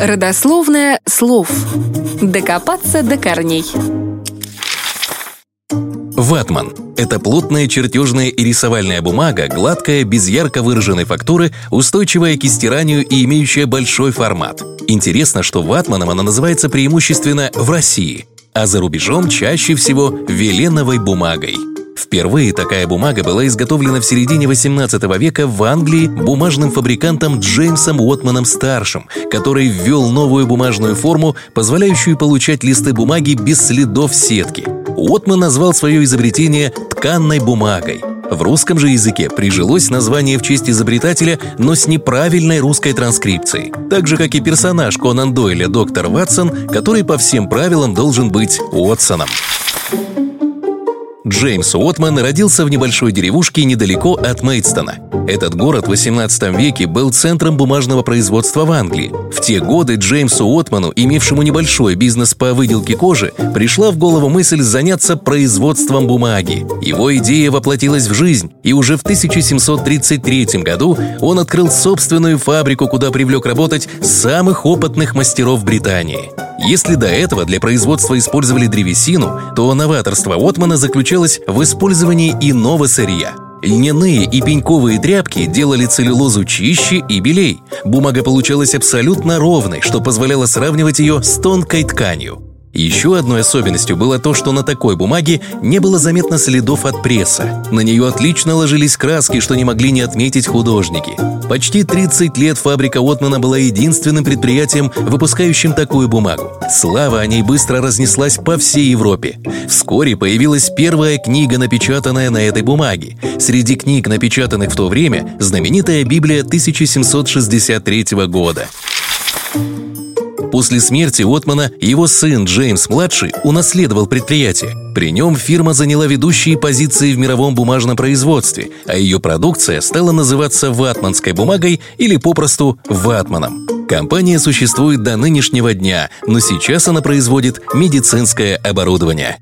Родословная слов. Докопаться до корней. Ватман – это плотная чертежная и рисовальная бумага, гладкая, без ярко выраженной фактуры, устойчивая к стиранию и имеющая большой формат. Интересно, что ватманом она называется преимущественно в России, а за рубежом чаще всего веленовой бумагой. Впервые такая бумага была изготовлена в середине XVIII века в Англии бумажным фабрикантом Джеймсом Уотманом-старшим, который ввел новую бумажную форму, позволяющую получать листы бумаги без следов сетки. Уотман назвал свое изобретение «тканной бумагой». В русском же языке прижилось название в честь изобретателя, но с неправильной русской транскрипцией. Так же, как и персонаж Конан Дойля доктор Ватсон, который по всем правилам должен быть Уотсоном. Джеймс Уотман родился в небольшой деревушке недалеко от Мейдстона. Этот город в XVIII веке был центром бумажного производства в Англии. В те годы Джеймсу Уотману, имевшему небольшой бизнес по выделке кожи, пришла в голову мысль заняться производством бумаги. Его идея воплотилась в жизнь, и уже в 1733 году он открыл собственную фабрику, куда привлек работать самых опытных мастеров Британии. Если до этого для производства использовали древесину, то новаторство Уотмана заключалось в использовании иного сырья. Льняные и пеньковые тряпки делали целлюлозу чище и белей. Бумага получалась абсолютно ровной, что позволяло сравнивать ее с тонкой тканью. Еще одной особенностью было то, что на такой бумаге не было заметно следов от пресса. На нее отлично ложились краски, что не могли не отметить художники. Почти 30 лет фабрика Уотмана была единственным предприятием, выпускающим такую бумагу. Слава о ней быстро разнеслась по всей Европе. Вскоре появилась первая книга, напечатанная на этой бумаге. Среди книг, напечатанных в то время, знаменитая Библия 1763 года. После смерти Уотмана его сын Джеймс-младший унаследовал предприятие. При нем фирма заняла ведущие позиции в мировом бумажном производстве, а ее продукция стала называться ватманской бумагой или попросту ватманом. Компания существует до нынешнего дня, но сейчас она производит медицинское оборудование.